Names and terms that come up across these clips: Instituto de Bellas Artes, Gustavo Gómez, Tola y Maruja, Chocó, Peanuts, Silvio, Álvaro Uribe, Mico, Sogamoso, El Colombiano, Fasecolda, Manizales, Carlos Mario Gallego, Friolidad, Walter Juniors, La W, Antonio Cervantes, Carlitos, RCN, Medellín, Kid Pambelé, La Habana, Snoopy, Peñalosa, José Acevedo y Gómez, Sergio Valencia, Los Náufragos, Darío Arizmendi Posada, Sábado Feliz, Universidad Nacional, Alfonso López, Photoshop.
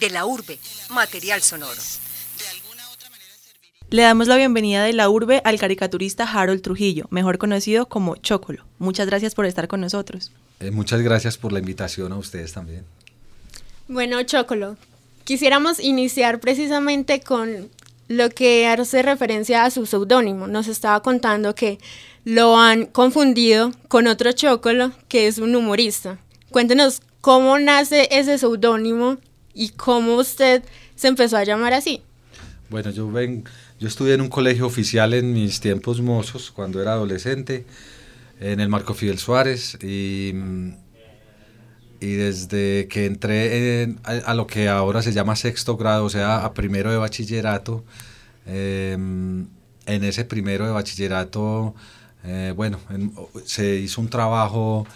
de La Urbe, material sonoro. Le damos la bienvenida de La Urbe al caricaturista Harold Trujillo, mejor conocido como Chocolo. Muchas gracias por estar con nosotros. Muchas gracias por la invitación a ustedes también. Bueno, Chocolo, quisiéramos iniciar precisamente con lo que hace referencia a su seudónimo. Nos estaba contando que lo han confundido con otro Chocolo, que es un humorista. Cuéntenos cómo nace ese seudónimo y cómo usted se empezó a llamar así. Bueno, yo estudié en un colegio oficial en mis tiempos mozos, cuando era adolescente, en el Marco Fidel Suárez, y desde que entré a lo que ahora se llama sexto grado, o sea, a primero de bachillerato, en ese primero de bachillerato, se hizo un trabajo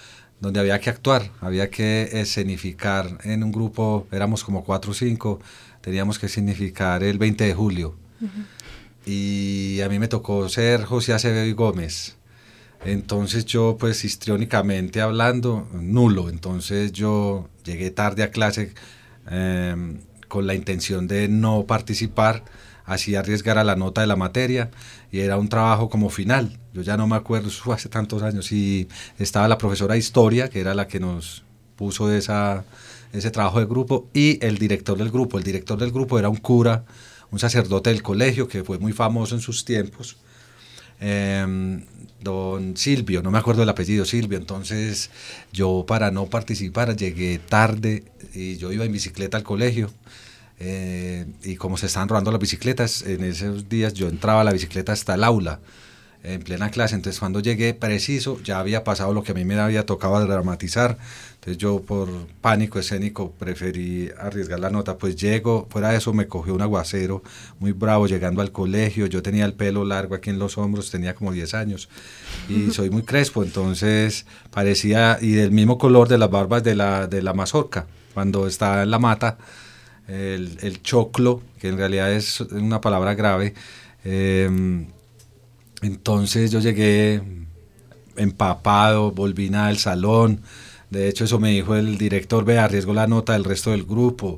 donde había que actuar, había que escenificar en un grupo, éramos como 4 o 5, teníamos que escenificar el 20 de julio. Uh-huh. Y a mí me tocó ser José Acevedo y Gómez. Entonces yo, pues histriónicamente hablando, nulo. Entonces yo llegué tarde a clase con la intención de no participar, así arriesgar a la nota de la materia, y era un trabajo como final. Yo ya no me acuerdo, eso fue hace tantos años, y estaba la profesora de historia, que era la que nos puso ese trabajo de grupo, y el director del grupo. El director del grupo era un cura, un sacerdote del colegio, que fue muy famoso en sus tiempos, don Silvio, no me acuerdo el apellido, Silvio. Entonces yo, para no participar, llegué tarde, y yo iba en bicicleta al colegio, y como se estaban robando las bicicletas, en esos días yo entraba a la bicicleta hasta el aula, en plena clase. Entonces cuando llegué preciso, ya había pasado lo que a mí me había tocado dramatizar. Entonces yo, por pánico escénico, preferí arriesgar la nota. Pues llego, fuera de eso me cogió un aguacero muy bravo llegando al colegio. Yo tenía el pelo largo aquí en los hombros, tenía como 10 años y soy muy crespo, entonces parecía, y del mismo color de las barbas de la mazorca, cuando está en la mata. El choclo, que en realidad es una palabra grave. Entonces yo llegué empapado, volví nada del salón. De hecho, eso me dijo el director: ve, arriesgó la nota del resto del grupo.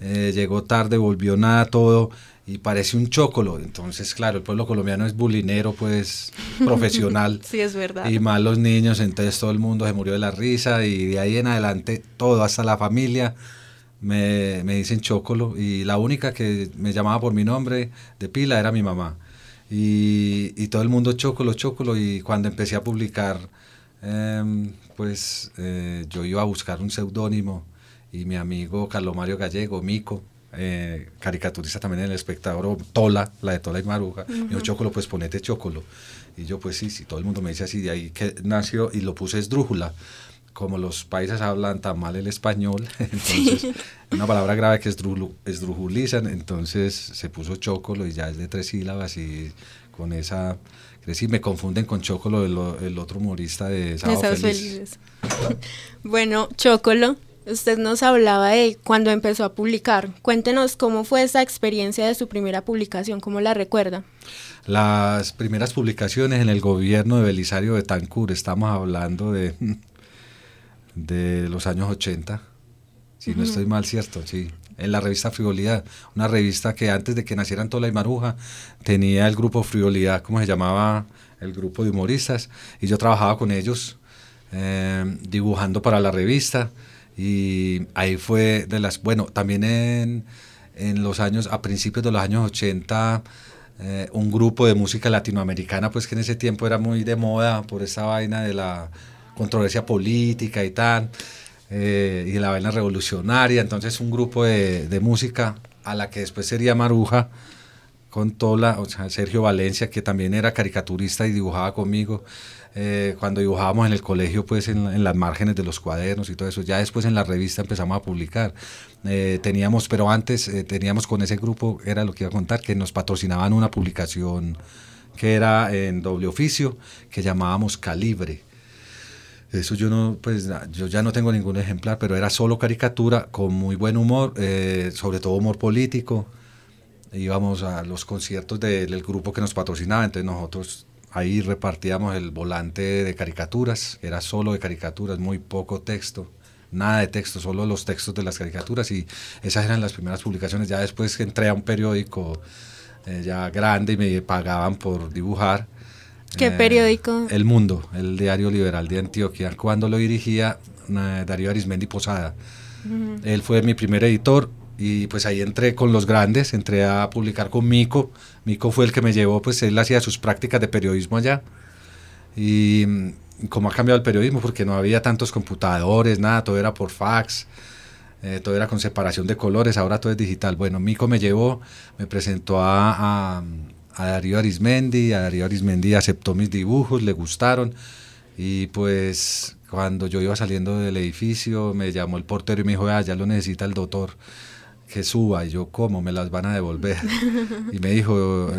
Llegó tarde, volvió nada, todo, y parece un chocolo. Entonces, claro, el pueblo colombiano es bulinero, pues, profesional. Sí, es verdad. Y malos niños, entonces todo el mundo se murió de la risa, y de ahí en adelante todo, hasta la familia, me dicen Chocolo, y la única que me llamaba por mi nombre de pila era mi mamá, y todo el mundo Chocolo, y cuando empecé a publicar, yo iba a buscar un seudónimo, y mi amigo Carlos Mario Gallego, Mico, caricaturista también en El Espectador, o Tola, la de Tola y Maruja, uh-huh, me dijo: Chocolo, pues ponete Chocolo. Y yo, pues sí, todo el mundo me dice así, de ahí que nació, y lo puse esdrújula. Como los paisas hablan tan mal el español, entonces sí, una palabra grave que esdrújulizan, entonces se puso Chocolo, y ya es de 3 sílabas, y con esa crecí. Me confunden con Chocolo, el otro humorista de Sábado Feliz. Bueno, Chocolo, usted nos hablaba de cuando empezó a publicar. Cuéntenos cómo fue esa experiencia de su primera publicación, cómo la recuerda. Las primeras publicaciones en el gobierno de Belisario Betancur, estamos hablando de los años 80, si no estoy mal, ¿cierto? Sí, en la revista Friolidad, una revista que antes de que nacieran Tola y Maruja tenía el grupo Friolidad, como se llamaba el grupo de humoristas, y yo trabajaba con ellos dibujando para la revista, y ahí fue de las... Bueno, también en los años, a principios de los años 80, un grupo de música latinoamericana, pues que en ese tiempo era muy de moda por esa vaina de la controversia política y tal, y la vaina revolucionaria. Entonces un grupo de música, a la que después sería Maruja, con Tola, o sea, Sergio Valencia, que también era caricaturista y dibujaba conmigo, cuando dibujábamos en el colegio, pues en las márgenes de los cuadernos y todo eso. Ya después en la revista empezamos a publicar. Teníamos con ese grupo, era lo que iba a contar, que nos patrocinaban una publicación que era en doble oficio, que llamábamos Calibre. Eso yo ya no tengo ningún ejemplar, pero era solo caricatura con muy buen humor, sobre todo humor político. Íbamos a los conciertos del grupo que nos patrocinaba, entonces nosotros ahí repartíamos el volante de caricaturas, era solo de caricaturas, muy poco texto, nada de texto, solo los textos de las caricaturas, y esas eran las primeras publicaciones. Ya después entré a un periódico ya grande y me pagaban por dibujar. ¿Qué periódico? El Mundo, el Diario Liberal de Antioquia, cuando lo dirigía Darío Arizmendi Posada. Uh-huh. Él fue mi primer editor y pues ahí entré con los grandes, entré a publicar con Mico. Mico fue el que me llevó, pues él hacía sus prácticas de periodismo allá. Y como ha cambiado el periodismo, porque no había tantos computadores, nada, todo era por fax, todo era con separación de colores, ahora todo es digital. Bueno, Mico me llevó, me presentó a Darío Arizmendi. A Darío Arizmendi aceptó mis dibujos, le gustaron, y pues cuando yo iba saliendo del edificio me llamó el portero y me dijo: ya lo necesita el doctor, que suba. Y yo, ¿cómo? Me las van a devolver. Y me dijo,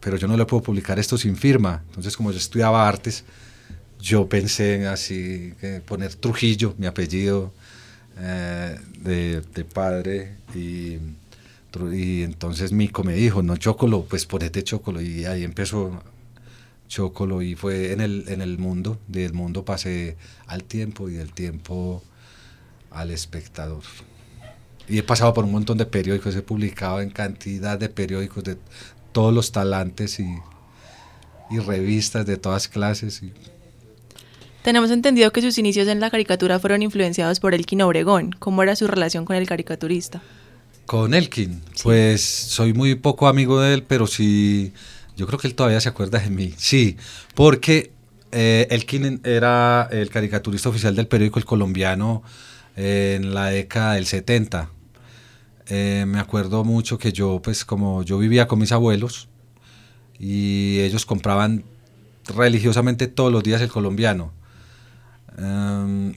pero yo no le puedo publicar esto sin firma. Entonces, como yo estudiaba artes, yo pensé en así, poner Trujillo, mi apellido de padre, y entonces Mico me dijo: no, Chocolo, pues ponete Chocolo. Y ahí empezó Chocolo, y fue en el Mundo. Del Mundo pasé al Tiempo, y del Tiempo al Espectador. Y he pasado por un montón de periódicos, he publicado en cantidad de periódicos de todos los talantes y revistas de todas clases. Tenemos entendido que sus inicios en la caricatura fueron influenciados por Elkin Obregón. ¿Cómo era su relación con el caricaturista? Con Elkin, sí. Pues soy muy poco amigo de él, pero sí, yo creo que él todavía se acuerda de mí. Sí, porque Elkin era el caricaturista oficial del periódico El Colombiano en la década del 70. Me acuerdo mucho que yo, pues como yo vivía con mis abuelos y ellos compraban religiosamente todos los días El Colombiano,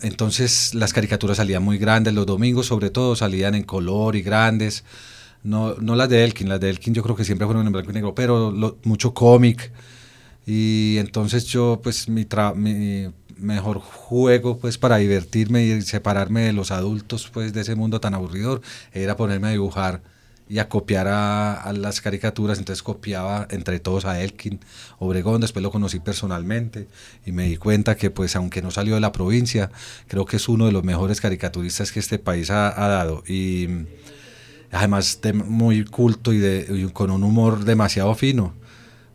entonces las caricaturas salían muy grandes, los domingos sobre todo salían en color y grandes, no las de Elkin yo creo que siempre fueron en blanco y negro, pero mucho cómic. Y entonces yo, pues mi mejor juego, pues, para divertirme y separarme de los adultos, pues, de ese mundo tan aburridor, era ponerme a dibujar y a copiar a las caricaturas. Entonces copiaba entre todos a Elkin Obregón. Después lo conocí personalmente y me di cuenta que, pues, aunque no salió de la provincia, creo que es uno de los mejores caricaturistas que este país ha dado, y además muy culto y con un humor demasiado fino.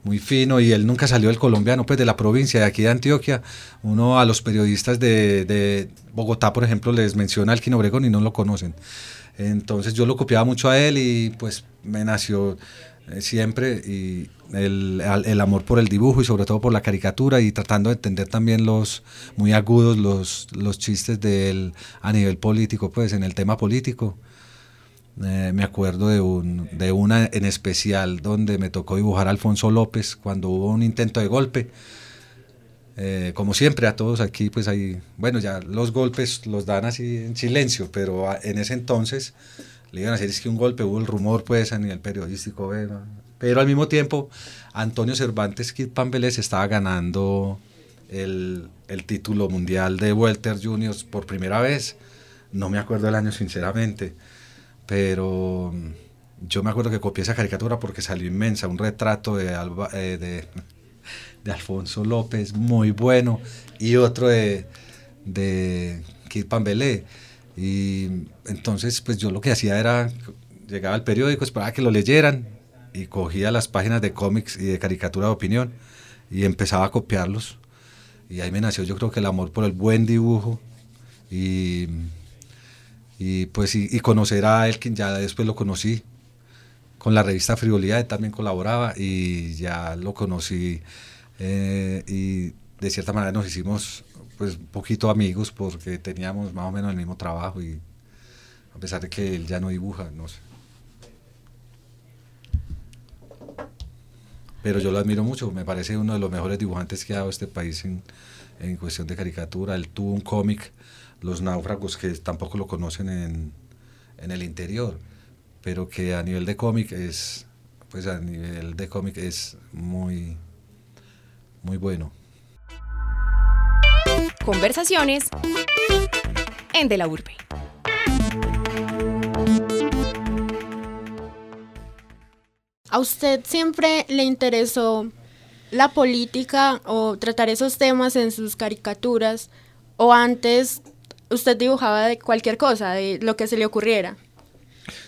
Muy fino, y él nunca salió del Colombiano, pues de la provincia, de aquí de Antioquia. Uno a los periodistas de Bogotá, por ejemplo, les menciona a Elkin Obregón y no lo conocen. Entonces yo lo copiaba mucho a él, y pues me nació siempre y el amor por el dibujo y sobre todo por la caricatura, y tratando de entender también los muy agudos, los chistes de él a nivel político, pues en el tema político. Me acuerdo de una en especial donde me tocó dibujar a Alfonso López cuando hubo un intento de golpe. Como siempre, a todos aquí, pues ahí, bueno, ya los golpes los dan así en silencio, pero en ese entonces le iban a hacer es que un golpe, hubo el rumor, pues a nivel periodístico, ¿verdad? Pero al mismo tiempo Antonio Cervantes, Kid Pambelé, estaba ganando el título mundial de Walter Juniors por primera vez. No me acuerdo el año sinceramente, pero yo me acuerdo que copié esa caricatura porque salió inmensa, un retrato de Alfonso López muy bueno, y otro de Kid Pambelé. Y entonces, pues yo lo que hacía era, llegaba al periódico, esperaba que lo leyeran, y cogía las páginas de cómics y de caricatura de opinión y empezaba a copiarlos, y ahí me nació, yo creo que el amor por el buen dibujo. Y conocer a Elkin, ya después lo conocí con la revista Friolidad, también colaboraba, y ya lo conocí, y de cierta manera nos hicimos, pues, un poquito amigos, porque teníamos más o menos el mismo trabajo, y a pesar de que él ya no dibuja, no sé. Pero yo lo admiro mucho, me parece uno de los mejores dibujantes que ha dado este país en cuestión de caricatura. Él tuvo un cómic, Los Náufragos, que tampoco lo conocen en el interior, pero que a nivel de cómic es muy, muy bueno. Conversaciones en De la Urbe. ¿A usted siempre le interesó la política o tratar esos temas en sus caricaturas, o antes usted dibujaba de cualquier cosa, de lo que se le ocurriera.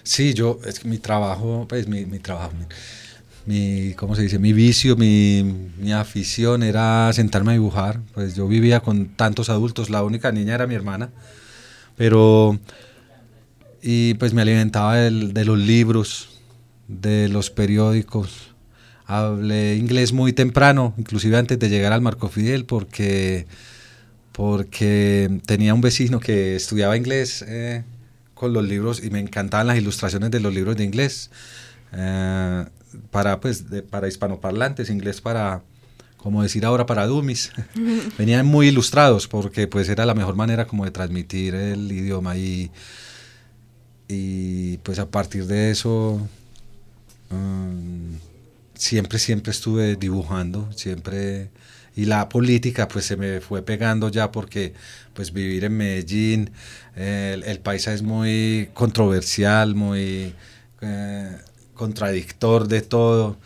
Sí, yo, es que mi trabajo, pues mi afición era sentarme a dibujar. Pues yo vivía con tantos adultos, la única niña era mi hermana, pero, y pues me alimentaba de los libros, de los periódicos. Hablé inglés muy temprano, inclusive antes de llegar al Marco Fidel, porque tenía un vecino que estudiaba inglés con los libros, y me encantaban las ilustraciones de los libros de inglés, para hispanoparlantes, inglés para, como decir ahora, para dummies. Venían muy ilustrados porque pues era la mejor manera como de transmitir el idioma, y pues a partir de eso siempre estuve dibujando, siempre. Y la política pues se me fue pegando ya, porque pues vivir en Medellín, el paisa es muy controversial, muy contradictor de todo,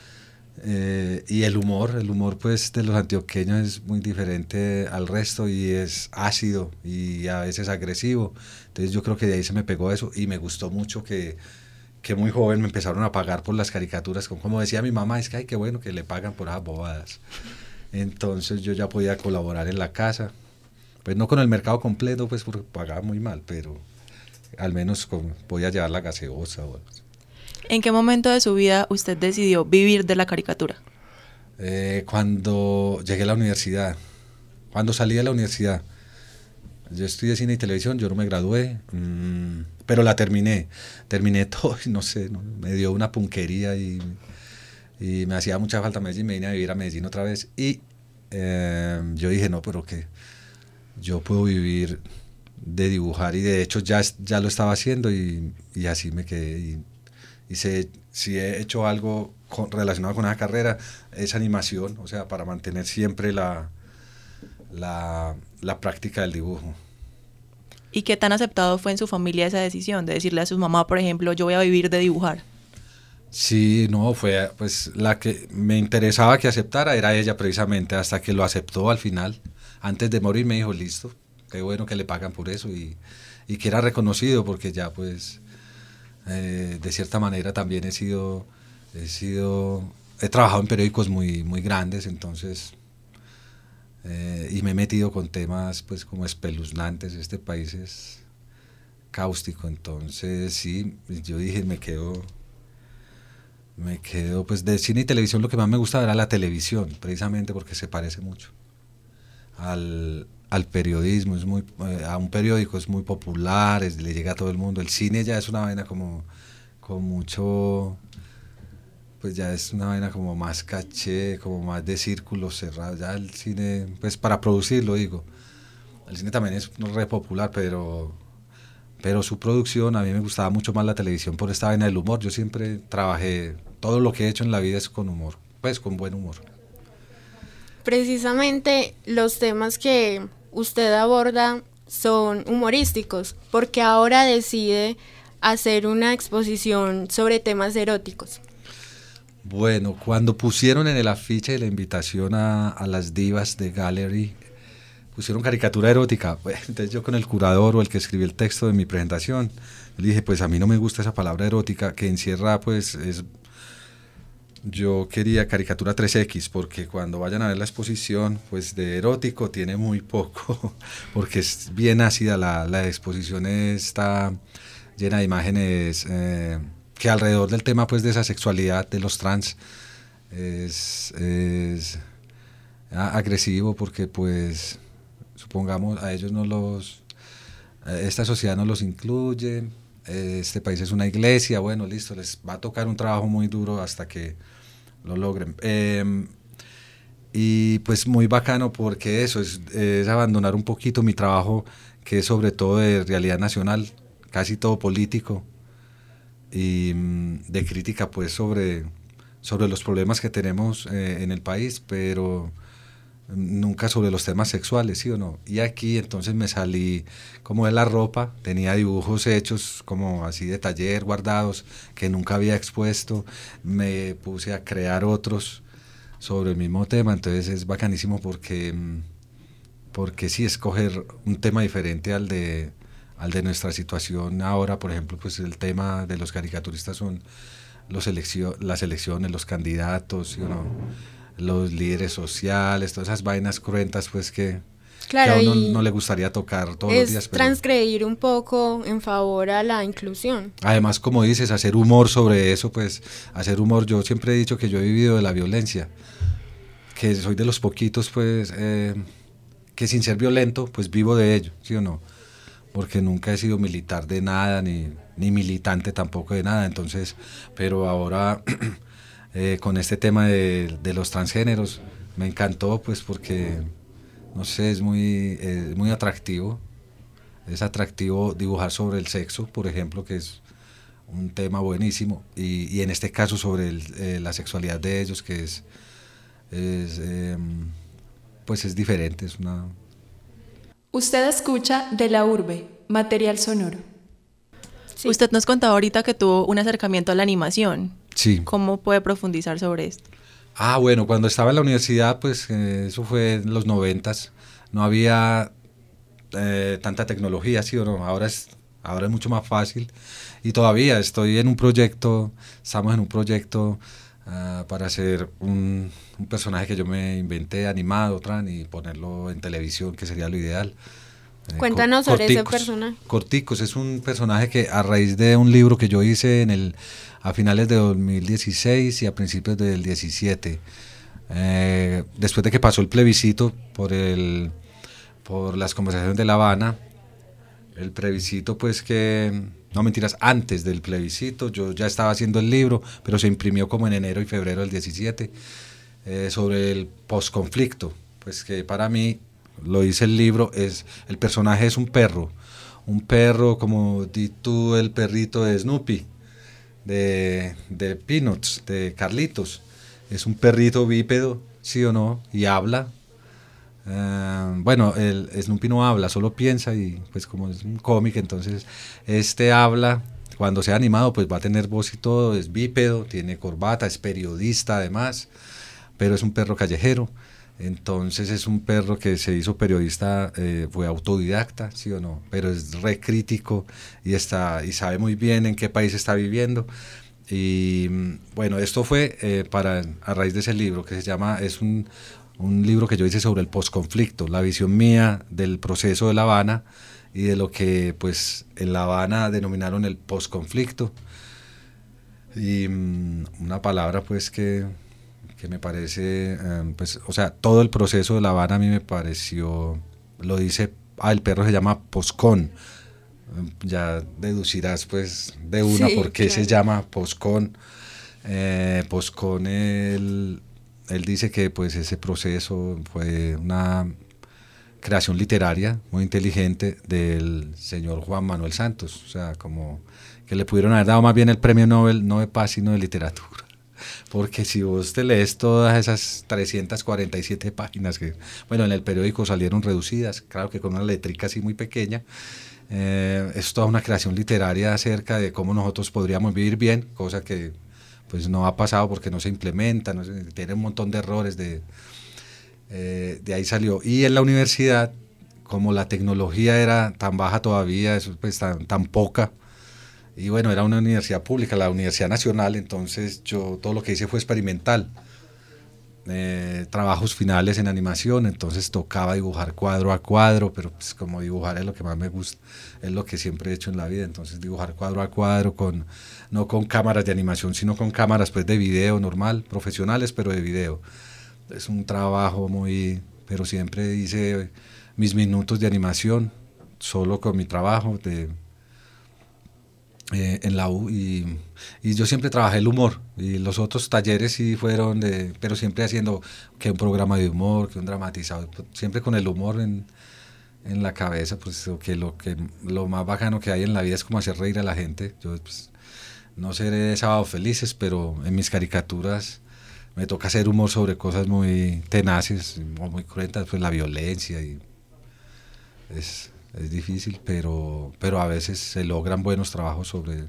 y el humor pues de los antioqueños es muy diferente al resto, y es ácido y a veces agresivo. Entonces yo creo que de ahí se me pegó eso, y me gustó mucho que muy joven me empezaron a pagar por las caricaturas, como decía mi mamá, es que ay, qué bueno que le pagan por esas bobadas. Entonces yo ya podía colaborar en la casa, pues no con el mercado completo, pues porque pagaba muy mal, pero al menos podía llevar la gaseosa o algo así. ¿En qué momento de su vida usted decidió vivir de la caricatura? Cuando llegué a la universidad, cuando salí de la universidad. Yo estudié cine y televisión, yo no me gradué, pero la terminé todo, no sé, ¿no? Me dio una punquería y me hacía mucha falta Medellín, me vine a vivir a Medellín otra vez, y yo dije, no, pero que yo puedo vivir de dibujar, y de hecho ya lo estaba haciendo, y así me quedé, si he hecho algo relacionado con esa carrera, es animación, o sea, para mantener siempre la práctica del dibujo. ¿Y qué tan aceptado fue en su familia esa decisión, de decirle a su mamá, por ejemplo, yo voy a vivir de dibujar? Sí, no, fue pues la que me interesaba que aceptara era ella precisamente, hasta que lo aceptó al final. Antes de morir me dijo, listo, qué bueno que le pagan por eso, y que era reconocido, porque ya pues de cierta manera también he trabajado en periódicos muy, muy grandes, entonces, y me he metido con temas pues como espeluznantes, este país es cáustico, entonces sí, yo dije, me quedo, pues de cine y televisión lo que más me gustaba era la televisión, precisamente porque se parece mucho al periodismo, es muy, a un periódico es muy popular, le llega a todo el mundo. El cine ya es una vaina como con mucho, pues ya es una vaina como más caché, como más de círculos cerrados, ya el cine, pues para producirlo digo, el cine también es re popular, pero su producción, a mí me gustaba mucho más la televisión por esta vaina del humor. Yo siempre trabajé, todo lo que he hecho en la vida es con humor, pues con buen humor. Precisamente los temas que usted aborda son humorísticos, porque ahora decide hacer una exposición sobre temas eróticos. Bueno, cuando pusieron en el afiche de la invitación a las divas de Gallery, pusieron caricatura erótica. Entonces yo con el curador o el que escribió el texto de mi presentación, le dije, pues a mí no me gusta esa palabra erótica que encierra, pues yo quería caricatura 3X, porque cuando vayan a ver la exposición, pues de erótico tiene muy poco, porque es bien ácida, la exposición está llena de imágenes que alrededor del tema pues de esa sexualidad de los trans es agresivo, porque pues supongamos, a ellos esta sociedad no los incluye, este país es una iglesia, bueno, listo, les va a tocar un trabajo muy duro hasta que lo logren. Y pues muy bacano, porque eso es abandonar un poquito mi trabajo, que es sobre todo de realidad nacional, casi todo político, y de crítica pues sobre los problemas que tenemos en el país, pero nunca sobre los temas sexuales, ¿sí o no? Y aquí entonces me salí como de la ropa, tenía dibujos hechos como así de taller, guardados, que nunca había expuesto, me puse a crear otros sobre el mismo tema, entonces es bacanísimo porque porque sí, escoger un tema diferente al de nuestra situación ahora, por ejemplo, pues el tema de los caricaturistas son las elecciones, los candidatos, you know, los líderes sociales, todas esas vainas cruentas, pues que a uno no le gustaría tocar todos los días. Es transgredir un poco en favor a la inclusión. Además, como dices, hacer humor sobre eso, pues hacer humor. Yo siempre he dicho que yo he vivido de la violencia, que soy de los poquitos, pues, que sin ser violento, pues vivo de ello, ¿sí o no? Porque nunca he sido militar de nada, ni militante tampoco de nada, entonces, pero ahora con este tema de los transgéneros, me encantó, pues, porque, no sé, es muy atractivo, es atractivo dibujar sobre el sexo, por ejemplo, que es un tema buenísimo, y en este caso sobre la sexualidad de ellos, que pues es diferente, es una... Usted escucha De la Urbe, material sonoro. Sí. Usted nos contaba ahorita que tuvo un acercamiento a la animación. Sí. ¿Cómo puede profundizar sobre esto? Ah, bueno, cuando estaba en la universidad, pues eso fue en los 90s, no había tanta tecnología, ¿sí o no? Ahora es mucho más fácil, y todavía estamos en un proyecto para hacer un personaje que yo me inventé, animado, y ponerlo en televisión, que sería lo ideal. Cuéntanos sobre ese personaje. Corticos, es un personaje que a raíz de un libro que yo hice a finales de 2016 y a principios del 2017, después de que pasó el plebiscito por las conversaciones de La Habana, el plebiscito, pues no, mentiras, antes del plebiscito yo ya estaba haciendo el libro, pero se imprimió como en enero y febrero del 2017, sobre el posconflicto, pues que para mí, lo dice el libro, el personaje es un perro como di tú el perrito de Snoopy, de Peanuts, de Carlitos, es un perrito bípedo, sí o no, y habla. Bueno, el Snoopy no habla, solo piensa, y pues como es un cómic, entonces este habla, cuando sea animado pues va a tener voz y todo, es bípedo, tiene corbata, es periodista además, pero es un perro callejero, entonces es un perro que se hizo periodista, fue autodidacta, sí o no, pero es re crítico y sabe muy bien en qué país está viviendo. Y bueno, esto fue a raíz de ese libro que se llama, es un libro que yo hice sobre el posconflicto, la visión mía del proceso de La Habana y de lo que pues en La Habana denominaron el posconflicto, y una palabra pues que me parece, pues, o sea, todo el proceso de La Habana a mí me pareció, lo dice, el perro se llama Poscón, ya deducirás pues de una, sí, por qué, claro, se llama Poscón. Poscón, él dice que pues ese proceso fue una creación literaria muy inteligente del señor Juan Manuel Santos, o sea, como que le pudieron haber dado más bien el premio Nobel, no de paz sino de literatura, porque si vos te lees todas esas 347 páginas que, bueno, en el periódico salieron reducidas, claro que con una letrica así muy pequeña, es toda una creación literaria acerca de cómo nosotros podríamos vivir bien, cosa que pues no ha pasado porque no se implementa, tiene un montón de errores, de ahí salió. Y en la universidad, como la tecnología era tan baja todavía, eso, pues, tan poca, y bueno, era una universidad pública, la Universidad Nacional, entonces yo todo lo que hice fue experimental, trabajos finales en animación, entonces tocaba dibujar cuadro a cuadro, pero pues como dibujar es lo que más me gusta, es lo que siempre he hecho en la vida, entonces dibujar cuadro a cuadro, no con cámaras de animación, sino con cámaras pues de video normal, profesionales, pero de video. Es un trabajo pero siempre hice mis minutos de animación, solo con mi trabajo en la U, y yo siempre trabajé el humor, y los otros talleres sí fueron pero siempre haciendo que un programa de humor, que un dramatizado, siempre con el humor en la cabeza, pues que lo más bacano que hay en la vida es como hacer reír a la gente. Yo pues, no seré Sábado Felices, pero en mis caricaturas me toca hacer humor sobre cosas muy tenaces o muy cruentas, pues la violencia, y es difícil, pero a veces se logran buenos trabajos sobre...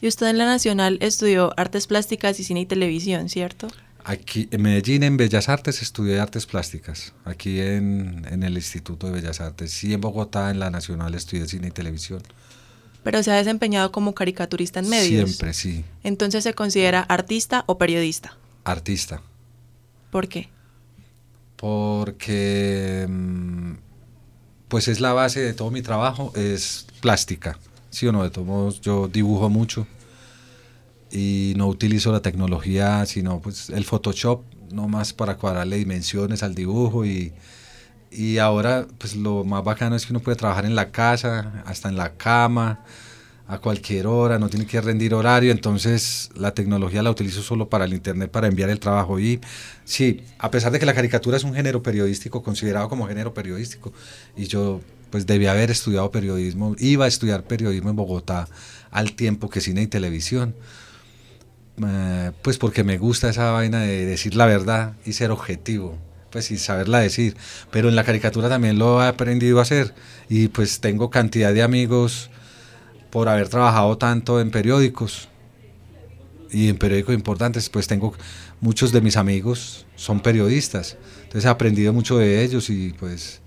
Y usted en la Nacional estudió Artes Plásticas y Cine y Televisión, ¿cierto? Aquí en Medellín, en Bellas Artes, estudié Artes Plásticas, aquí en el Instituto de Bellas Artes, y en Bogotá, en la Nacional, estudié Cine y Televisión. Pero se ha desempeñado como caricaturista en medios. Siempre, sí. Entonces, ¿se considera artista o periodista? Artista. ¿Por qué? Porque pues es la base de todo mi trabajo, es plástica, ¿sí o no? De todos modos, yo dibujo mucho y no utilizo la tecnología, sino pues el Photoshop, nomás para cuadrarle dimensiones al dibujo. Y ahora pues lo más bacano es que uno puede trabajar en la casa, hasta en la cama, a cualquier hora, no tiene que rendir horario. Entonces la tecnología la utilizo solo para el internet, para enviar el trabajo. Y sí, a pesar de que la caricatura es un género periodístico, considerado como género periodístico, y yo pues debía haber estudiado periodismo, iba a estudiar periodismo en Bogotá al tiempo que cine y televisión, pues porque me gusta esa vaina de decir la verdad y ser objetivo, pues, y saberla decir. Pero en la caricatura también lo he aprendido a hacer, y pues tengo cantidad de amigos por haber trabajado tanto en periódicos y en periódicos importantes. Pues tengo muchos de mis amigos son periodistas, entonces he aprendido mucho de ellos. Y pues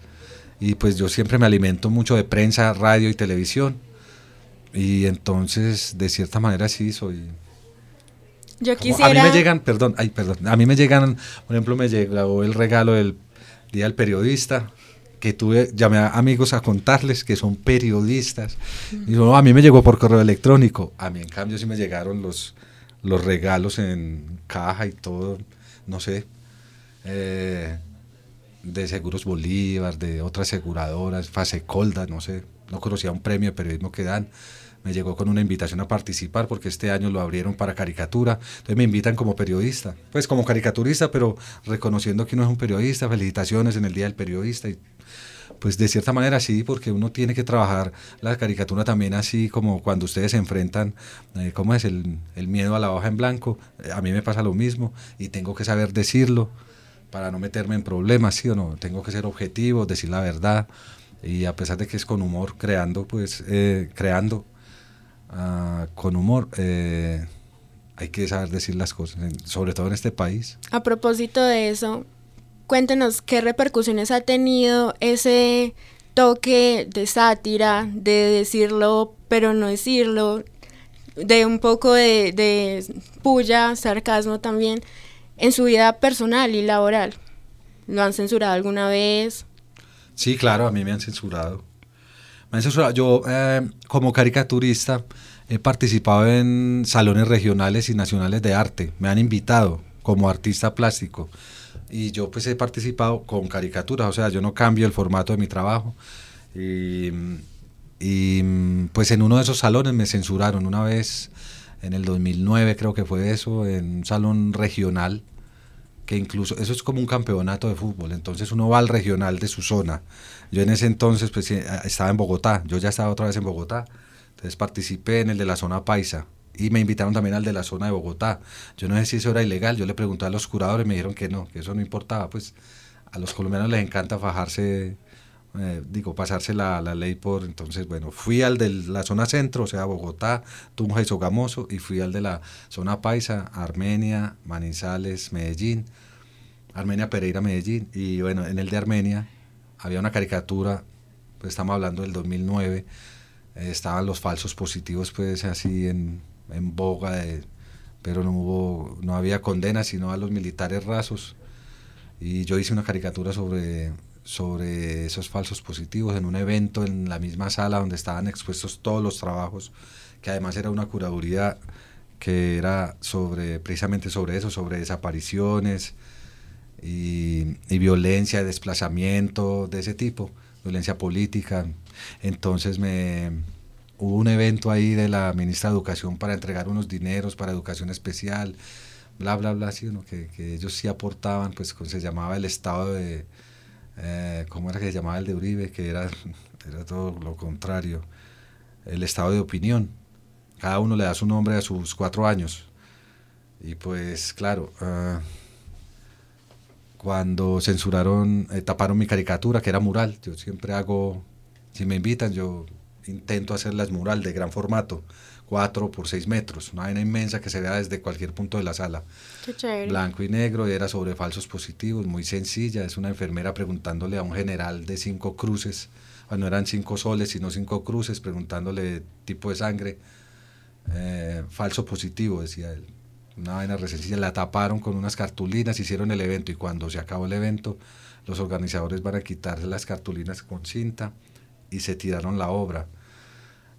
yo siempre me alimento mucho de prensa, radio y televisión, y entonces de cierta manera sí soy... Yo quisiera... A mí me llegan, por ejemplo, me llegó el regalo del Día del Periodista, que tuve, llamé a amigos a contarles que son periodistas, y no, a mí me llegó por correo electrónico. A mí en cambio sí me llegaron los regalos en caja y todo, no sé, de Seguros Bolívar, de otras aseguradoras, Fasecolda, no sé, no conocía un premio de periodismo que dan. Me llegó con una invitación a participar porque este año lo abrieron para caricatura, entonces me invitan como periodista, pues como caricaturista, pero reconociendo que uno es un periodista. Felicitaciones en el Día del Periodista. Y pues de cierta manera sí, porque uno tiene que trabajar la caricatura también, así como cuando ustedes se enfrentan, ¿cómo es? El miedo a la hoja en blanco. A mí me pasa lo mismo y tengo que saber decirlo para no meterme en problemas, ¿sí o no? Tengo que ser objetivo, decir la verdad, y a pesar de que es con humor, creando, hay que saber decir las cosas, sobre todo en este país. A propósito de eso, cuéntenos qué repercusiones ha tenido ese toque de sátira, de decirlo pero no decirlo, de un poco de puya, sarcasmo también, en su vida personal y laboral. ¿Lo han censurado alguna vez? Sí, claro, a mí me han censurado. Yo como caricaturista he participado en salones regionales y nacionales de arte, me han invitado como artista plástico y yo pues he participado con caricaturas, o sea, yo no cambio el formato de mi trabajo. Y pues en uno de esos salones me censuraron una vez, en el 2009 creo que fue eso, en un salón regional, que incluso, eso es como un campeonato de fútbol, entonces uno va al regional de su zona. Yo en ese entonces pues estaba en Bogotá, yo ya estaba otra vez en Bogotá, entonces participé en el de la zona paisa, y me invitaron también al de la zona de Bogotá. Yo no sé si eso era ilegal, yo le pregunté a los curadores, me dijeron que no, que eso no importaba. Pues a los colombianos les encanta fajarse, pasarse la ley por... Entonces, bueno, fui al de la zona centro, o sea, Bogotá, Tunja y Sogamoso, y fui al de la zona paisa, Armenia, Manizales, Medellín, Armenia, Pereira, Medellín. Y bueno, en el de Armenia había una caricatura, pues estamos hablando del 2009, estaban los falsos positivos, pues así en boga, pero no había condena, sino a los militares rasos, y yo hice una caricatura sobre esos falsos positivos en un evento en la misma sala donde estaban expuestos todos los trabajos, que además era una curaduría que era precisamente sobre eso, sobre desapariciones y violencia, desplazamiento de ese tipo, violencia política. Entonces hubo un evento ahí de la ministra de Educación para entregar unos dineros para educación especial, bla bla bla, ¿sí? ¿No? Que ellos sí aportaban, pues se llamaba el estado de... ¿Cómo era que se llamaba el de Uribe? Que era todo lo contrario, el estado de opinión. Cada uno le da su nombre a sus 4 años. Y pues claro, cuando censuraron, taparon mi caricatura, que era mural. Yo siempre hago, si me invitan, yo intento hacerlas mural de gran formato, 4 por 6 metros, una vaina inmensa que se vea desde cualquier punto de la sala. Qué chévere. Blanco y negro, era sobre falsos positivos, muy sencilla, es una enfermera preguntándole a un general de 5 cruces, no eran 5 soles sino 5 cruces, preguntándole tipo de sangre, falso positivo, decía él. Una vaina re sencilla, la taparon con unas cartulinas, hicieron el evento y cuando se acabó el evento los organizadores van a quitarse las cartulinas con cinta y se tiraron la obra.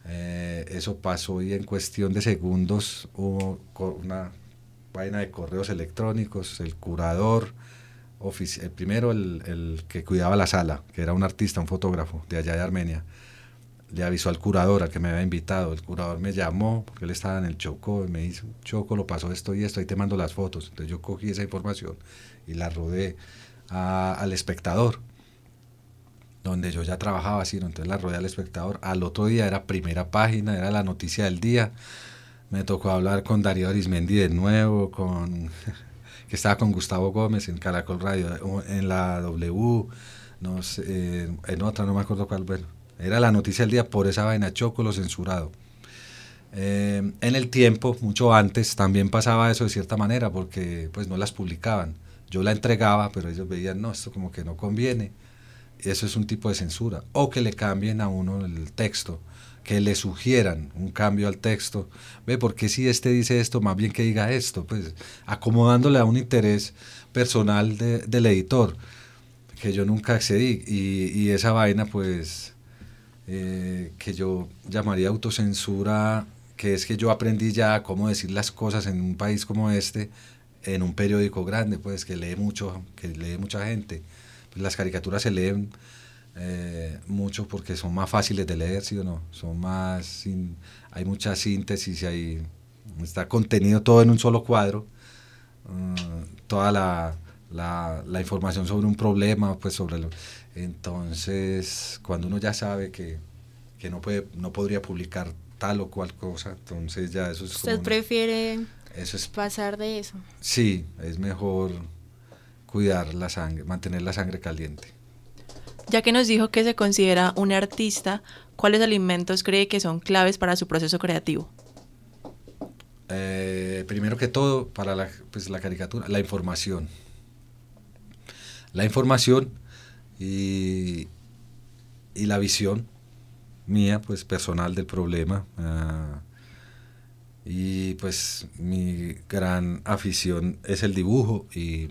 Eso pasó y en cuestión de segundos hubo una vaina de correos electrónicos. El curador, el que cuidaba la sala, que era un artista, un fotógrafo de allá de Armenia, le avisó al curador, al que me había invitado. El curador me llamó porque él estaba en el Chocó y me dijo: Chocolo, pasó esto y esto, ahí te mando las fotos. Entonces yo cogí esa información y la rodé al espectador, donde yo ya trabajaba así, ¿no? Entonces la rodea al espectador. Al otro día era primera página, era la noticia del día. Me tocó hablar con Darío Arizmendi de nuevo, que estaba con Gustavo Gómez en Caracol Radio, en la W, no sé, en otra, no me acuerdo cuál. Bueno, era la noticia del día por esa vaina, Chocolo censurado. En el tiempo, mucho antes, también pasaba eso de cierta manera, porque pues no las publicaban. Yo la entregaba, pero ellos veían, no, esto como que no conviene. Eso es un tipo de censura. O que le cambien a uno el texto, que le sugieran un cambio al texto. Ve, porque si este dice esto, más bien que diga esto, pues acomodándole a un interés personal del editor, que yo nunca accedí. Y esa vaina, pues, que yo llamaría autocensura, que es que yo aprendí ya cómo decir las cosas en un país como este, en un periódico grande, pues, que lee mucho, que lee mucha gente. Las caricaturas se leen mucho porque son más fáciles de leer, ¿sí o no? Son más, hay mucha síntesis, está contenido todo en un solo cuadro, toda la información sobre un problema, pues entonces cuando uno ya sabe que no podría publicar tal o cual cosa, entonces ya eso es como... ¿Usted prefiere pasar de eso? Sí, es mejor... cuidar la sangre, mantener la sangre caliente. Ya que nos dijo que se considera un artista, ¿cuáles alimentos cree que son claves para su proceso creativo? Primero que todo, para la caricatura, la información. La información y la visión mía, pues personal del problema. Y pues mi gran afición es el dibujo y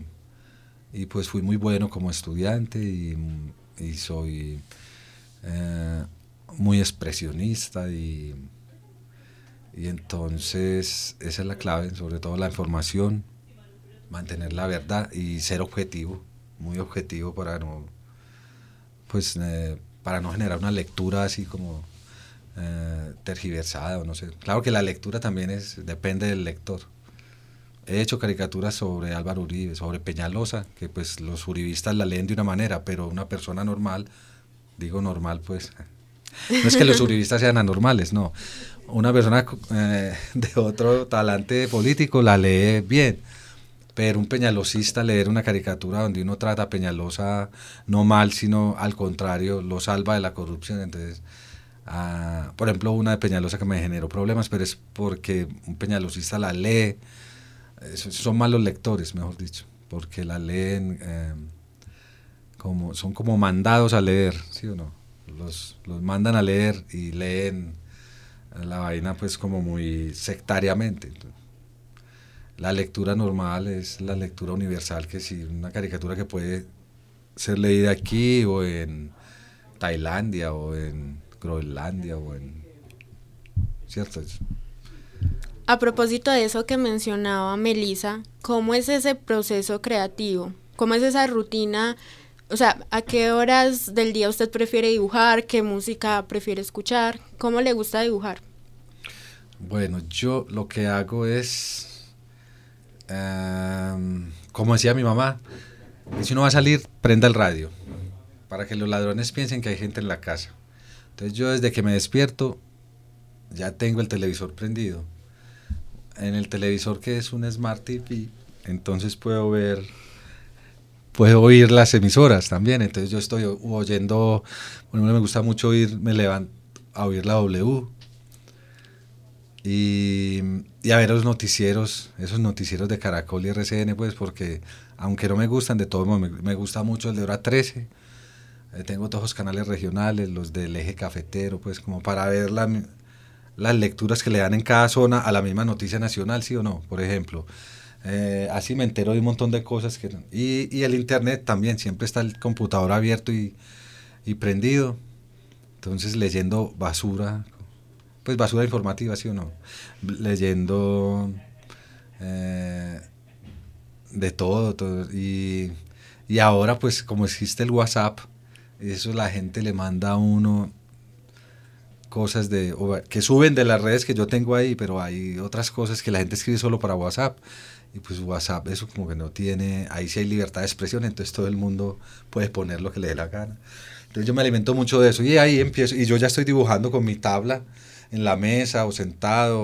pues fui muy bueno como estudiante y soy muy expresionista y entonces esa es la clave, sobre todo la información, mantener la verdad y ser objetivo, muy objetivo para no generar una lectura así como tergiversada o no sé. Claro que la lectura también depende del lector. He hecho caricaturas sobre Álvaro Uribe, sobre Peñalosa, que pues los uribistas la leen de una manera, pero una persona normal, digo normal pues, no es que los uribistas sean anormales, no. Una persona de otro talante político la lee bien, pero un peñalosista leer una caricatura donde uno trata a Peñalosa no mal, sino al contrario, lo salva de la corrupción, entonces... por ejemplo, una de Peñalosa que me generó problemas, pero es porque un peñalosista la lee. Son malos lectores, mejor dicho, porque la leen son como mandados a leer, ¿sí o no? Los mandan a leer y leen la vaina pues como muy sectariamente. La lectura normal es la lectura universal, que si una caricatura que puede ser leída aquí o en Tailandia o en Groenlandia o en... ¿cierto? A propósito de eso que mencionaba Melissa, ¿cómo es ese proceso creativo? ¿Cómo es esa rutina? O sea, ¿a qué horas del día usted prefiere dibujar? ¿Qué música prefiere escuchar? ¿Cómo le gusta dibujar? Bueno, yo lo que hago es, como decía mi mamá, si uno va a salir, prenda el radio, para que los ladrones piensen que hay gente en la casa. Entonces yo desde que me despierto, ya tengo el televisor prendido. En el televisor, que es un Smart TV, entonces puedo oír las emisoras también, entonces yo estoy oyendo, bueno, me gusta mucho oír, me levanto, a oír La W y a ver los noticieros, esos noticieros de Caracol y RCN, pues, porque aunque no me gustan, de todo me gusta mucho el de Hora 13. Tengo todos los canales regionales, los del eje cafetero, pues como para ver las lecturas que le dan en cada zona a la misma noticia nacional, sí o no, por ejemplo. Así me entero de un montón de cosas. Y el internet también, siempre está el computador abierto y prendido. Entonces leyendo basura, pues basura informativa, sí o no. Leyendo de todo. Y ahora pues como existe el WhatsApp, eso la gente le manda a uno cosas que suben de las redes que yo tengo ahí, pero hay otras cosas que la gente escribe solo para WhatsApp. Y pues WhatsApp, eso como que no tiene, ahí sí hay libertad de expresión, entonces todo el mundo puede poner lo que le dé la gana. Entonces yo me alimento mucho de eso y ahí empiezo, y yo ya estoy dibujando con mi tabla en la mesa o sentado,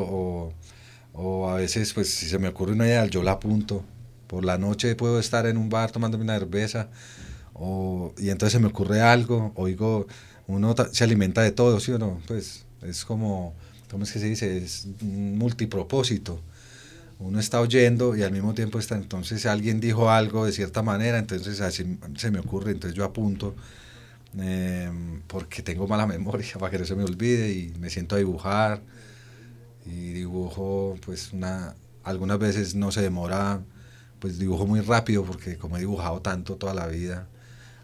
o a veces pues si se me ocurre una idea, yo la apunto. Por la noche puedo estar en un bar tomándome una cerveza, y entonces se me ocurre algo, oigo, uno se alimenta de todo, ¿sí o no? Pues es como, ¿cómo es que se dice? Es un multipropósito. Uno está oyendo y al mismo tiempo está, entonces alguien dijo algo de cierta manera, entonces así se me ocurre, entonces yo apunto, porque tengo mala memoria, para que no se me olvide, y me siento a dibujar, y dibujo, pues algunas veces no se demora, pues dibujo muy rápido, porque como he dibujado tanto toda la vida,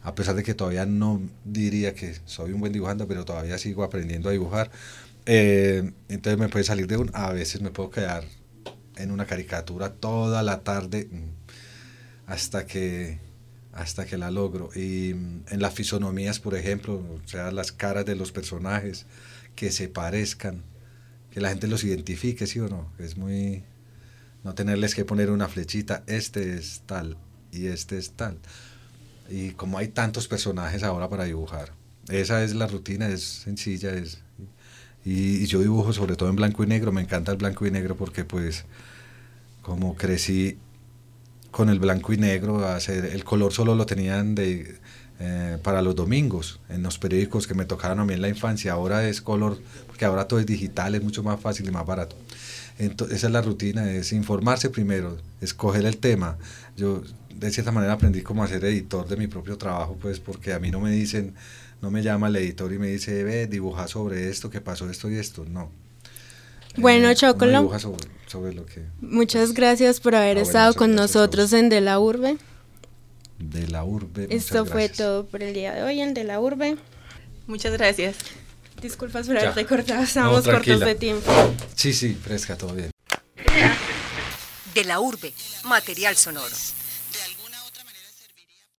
a pesar de que todavía no diría que soy un buen dibujante, pero todavía sigo aprendiendo a dibujar, entonces me puede salir de a veces me puedo quedar en una caricatura toda la tarde hasta que la logro. Y en las fisonomías, por ejemplo, o sea, las caras de los personajes, que se parezcan, que la gente los identifique, ¿sí o no? Es muy... no tenerles que poner una flechita, este es tal y este es tal. Y como hay tantos personajes ahora para dibujar, esa es la rutina, es sencilla, es... Y yo dibujo sobre todo en blanco y negro, me encanta el blanco y negro porque pues como crecí con el blanco y negro, el color solo lo tenían para los domingos, en los periódicos que me tocaron a mí en la infancia. Ahora es color, porque ahora todo es digital, es mucho más fácil y más barato. Entonces, esa es la rutina, es informarse primero, escoger el tema. Yo de cierta manera aprendí como a ser editor de mi propio trabajo, pues porque a mí no me dicen... no me llama el editor y me dice, ve, dibuja sobre esto, que pasó esto y esto, no. Bueno, Chocolo, dibuja sobre lo que... muchas gracias por haber estado con nosotros en De la Urbe. De la Urbe, esto fue todo por el día de hoy en De la Urbe. Muchas gracias. Disculpas por haberte cortado, estábamos cortos de tiempo. Sí, fresca, todo bien. De la Urbe, material sonoro.